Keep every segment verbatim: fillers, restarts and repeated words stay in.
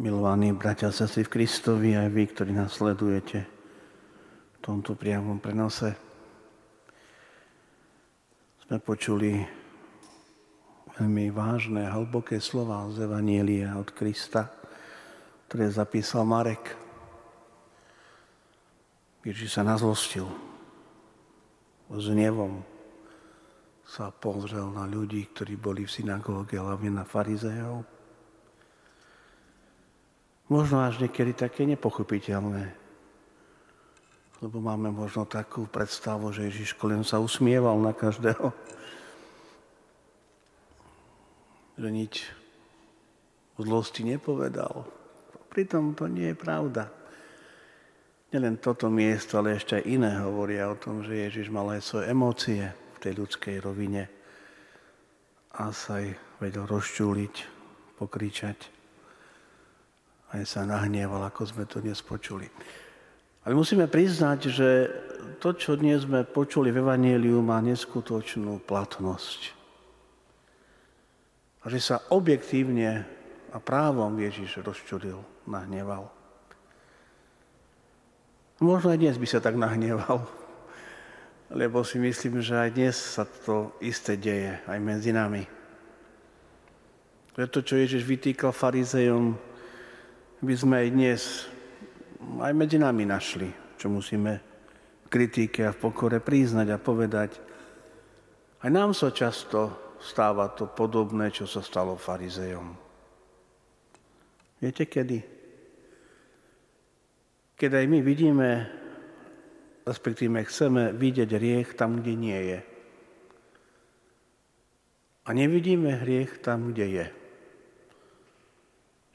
Milovaní bratia a sestry v Kristovi, aj vy, ktorí nás sledujete v tomto priamom prenose. Sme počuli veľmi vážne a hlboké slova z Evanjelia od Krista, ktoré zapísal Marek. Ježíš sa nazlostil. S hnevom sa pozrel na ľudí, ktorí boli v synagóge, hlavne na farizejov. Možno až niekedy také nepochopiteľné, lebo máme možno takú predstavu, že Ježíško len sa usmieval na každého. Že nič o zlosti nepovedal. Pritom to nie je pravda. Nielen toto miesto, ale ešte aj iné hovoria o tom, že Ježiš mal aj svoje emócie v tej ľudskej rovine a sa aj vedel rozčúliť, pokričať. Aj sa nahnieval, ako sme to dnes počuli. Ale musíme priznať, že to, čo dnes sme počuli v Evanjeliu, má neskutočnú platnosť. A že sa objektívne a právom Ježiš rozčudil, nahneval. Možno aj dnes by sa tak nahneval, lebo si myslím, že aj dnes sa to isté deje, aj medzi nami. Že to, čo Ježiš vytýkal farizejom, by sme aj dnes, aj medzi nami našli, čo musíme v kritike a v pokore priznať a povedať. Aj nám sa často stáva to podobné, čo sa stalo farizejom. Viete, kedy? Keď aj my vidíme, respektíve chceme vidieť hriech tam, kde nie je. A nevidíme hriech tam, kde je.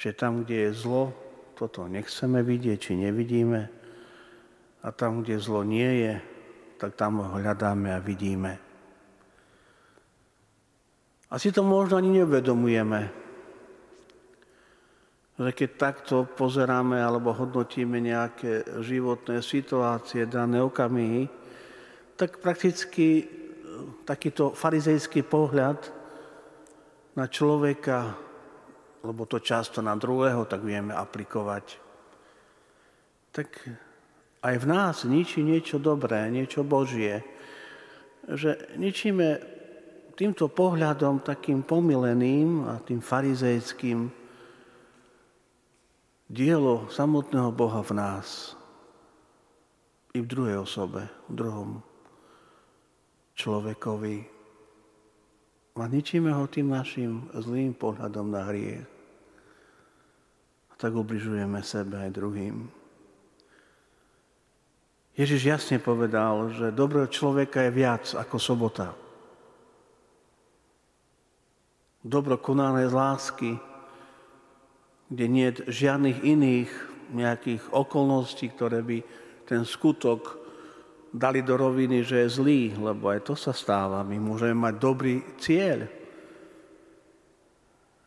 Že tam, kde je zlo, toto nechceme vidieť, či nevidíme. A tam, kde zlo nie je, tak tam ho hľadáme a vidíme. A si to možno ani neuvedomujeme, že keď takto pozeráme alebo hodnotíme nejaké životné situácie, dané okamihy, tak prakticky takýto farizejský pohľad na človeka, lebo to často na druhého, tak vieme aplikovať. Tak aj v nás ničí niečo dobré, niečo Božie, že ničíme týmto pohľadom takým pomileným a tým farizejským dielo samotného Boha v nás i v druhej osobe, v druhom človekovi. A ničíme ho tým našim zlým pohľadom na hriech. A tak ubližujeme sebe aj druhým. Ježiš jasne povedal, že dobrého človeka je viac ako sobota. Dobro konané z lásky, kde nie je žiadnych iných nejakých okolností, ktoré by ten skutok dali do roviny, že je zlý, lebo aj to sa stáva. My môžeme mať dobrý cieľ.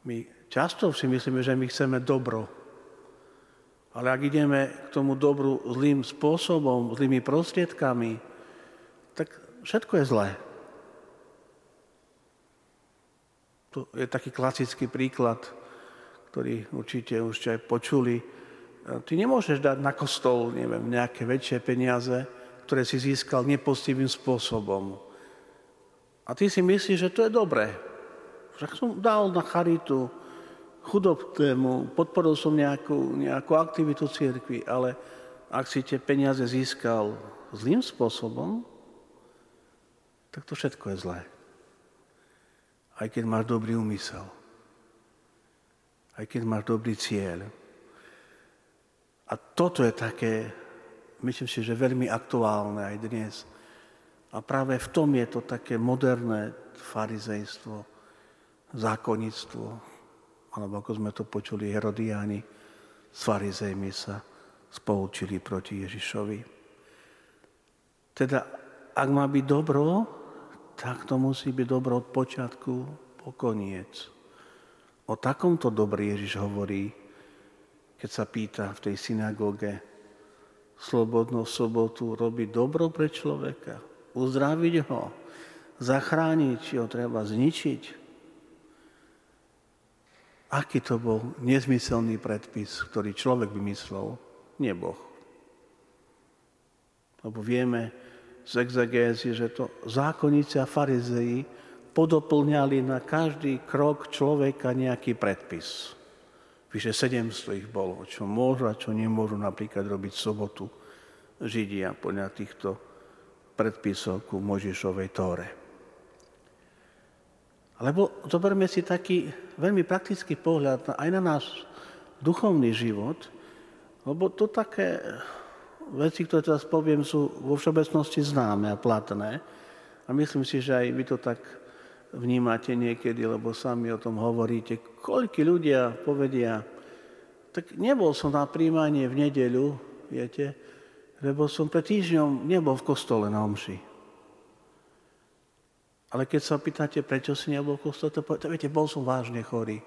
My často si myslíme, že my chceme dobro. Ale ak ideme k tomu dobru zlým spôsobom, zlými prostriedkami, tak všetko je zlé. To je taký klasický príklad, ktorý určite už ste aj počuli. Ty nemôžeš dať na kostol, neviem, nejaké väčšie peniaze, ktoré si získal nepoctivým spôsobom. A ty si myslíš, že to je dobré. Však som dal na charitu, chudobnému, podporil som nejakú, nejakú aktivitu cirkvi, ale ak si tie peniaze získal zlým spôsobom, tak to všetko je zlé. Aj keď máš dobrý úmysel. Aj keď máš dobrý cieľ. A toto je také, myslím si, že veľmi aktuálne aj dnes. A práve v tom je to také moderné farizejstvo, zákonnictvo, alebo ako sme to počuli, Herodiáni s farizejmi sa spolčili proti Ježišovi. Teda, ak má byť dobro, tak to musí byť dobro od počiatku po koniec. O takomto dobri Ježiš hovorí, keď sa pýta v tej synagóge slobodnú sobotu robiť dobro pre človeka, uzdraviť ho, zachrániť, či ho treba zničiť. A aký to bol nezmyselný predpis, ktorý človek vymyslel, nie Boh. Lebo vieme z exegézy, že to zákonníci a farizei podopĺňali na každý krok človeka nejaký predpis. Vyše sedemsto ich bolo, čo môžu a čo nemôžu napríklad robiť v sobotu Židia podľa týchto predpisov ku Mojžišovej Tóre. Lebo zoberme si taký veľmi praktický pohľad aj na náš duchovný život, lebo to také veci, ktoré teraz poviem, sú vo všeobecnosti známe a platné. A myslím si, že aj vy to tak vnímate niekedy, lebo sami o tom hovoríte. Koľko ľudia povedia, tak nebol som na príjmanie v nedeľu, viete, lebo som pred týždňom nebol v kostole na omši. Ale keď sa pýtate, prečo si nebol v kostole, to povedal, viete, bol som vážne chorý.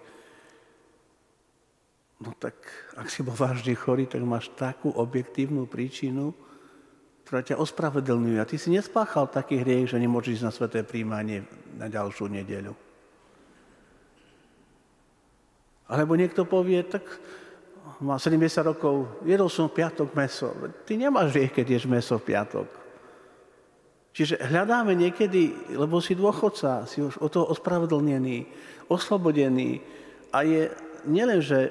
No tak, ak si bol vážne chorý, tak máš takú objektívnu príčinu, ktorá ťa ospravedlňuje. A ty si nespáchal taký hriech, že nemôžeš ísť na sväté príjmanie na ďalšiu nedeľu. Alebo niekto povie, tak má sedemdesiat rokov, jedol som v piatok mäso. Ty nemáš hriech, keď ješ mäso v piatok. Čiže hľadáme niekedy, lebo si dôchodca, si už od toho ospravedlnený, oslobodený a je nielen, že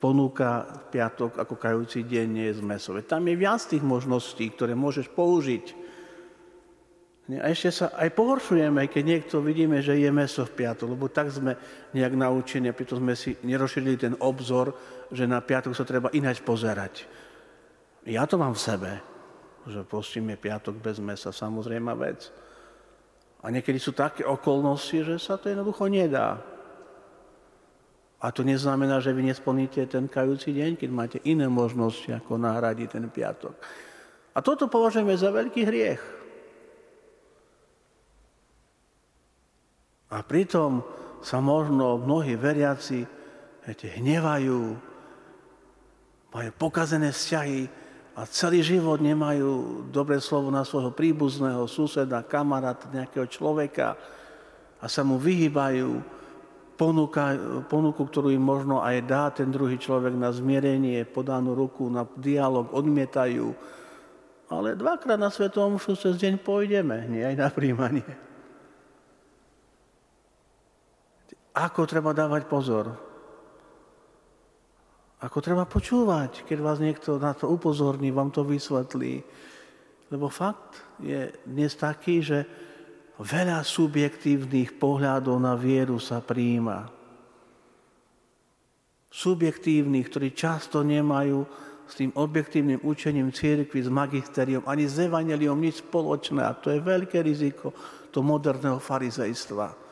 ponúka piatok ako kajúci deň nie je z mesove. Tam je viac tých možností, ktoré môžeš použiť. A ešte sa aj pohoršujeme, keď niekto vidíme, že je meso v piatok, lebo tak sme nejak naučení, preto sme si nerozšírili ten obzor, že na piatok sa treba ináč pozerať. Ja to mám v sebe, že postím je piatok bez mesa, samozrejma vec. A niekedy sú také okolnosti, že sa to jednoducho nedá. A to neznamená, že vy nesplníte ten kajúci deň, keď máte iné možnosti, ako nahradiť ten piatok. A toto považujeme za veľký hriech. A pritom sa možno mnohí veriaci viete, hnevajú, majú pokazené vzťahy, a celý život nemajú dobré slovo na svojho príbuzného, suseda, kamaráta, nejakého človeka a sa mu vyhýbajú ponuka, ponuku, ktorú im možno aj dá ten druhý človek na zmierenie, podanú ruku, na dialog, odmietajú. Ale dvakrát na svätú omšu cez deň pôjdeme, nie aj na príjmanie. Ako treba dávať pozor? Ako treba počúvať, keď vás niekto na to upozorní, vám to vysvetlí. Lebo fakt je dnes taký, že veľa subjektívnych pohľadov na vieru sa prijíma. Subjektívnych, ktorí často nemajú s tým objektívnym učením cirkvi, s magisteriom, ani s evanjeliom nič spoločné. A to je veľké riziko toho moderného farizejstva.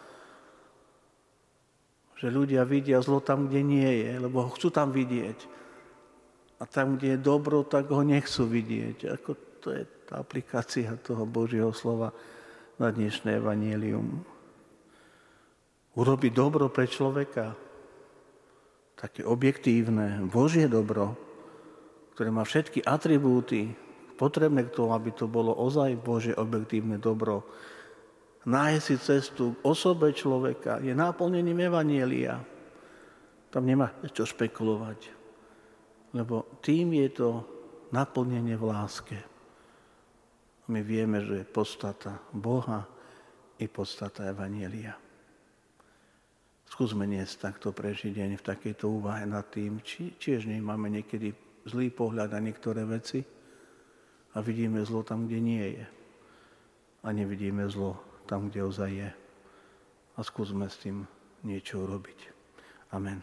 Že ľudia vidia zlo tam, kde nie je, lebo ho chcú tam vidieť. A tam, kde je dobro, tak ho nechcú vidieť. Ako to je tá aplikácia toho Božieho slova na dnešné evanjelium. Urobiť dobro pre človeka, také objektívne, Božie dobro, ktoré má všetky atribúty, potrebné k tomu, aby to bolo ozaj Božie objektívne dobro, nájsť si cestu k osobe človeka, je náplnením evanjelia. Tam nemá čo špekulovať, lebo tým je to naplnenie v láske. My vieme, že je podstata Boha i podstata evanjelia. Skúsme dnes takto prežiť deň v takejto úvahe nad tým, či tiež nemáme niekedy zlý pohľad na niektoré veci a vidíme zlo tam, kde nie je. A nevidíme zlo tam, kde ozaj je. A skúsme s tým niečo urobiť. Amen.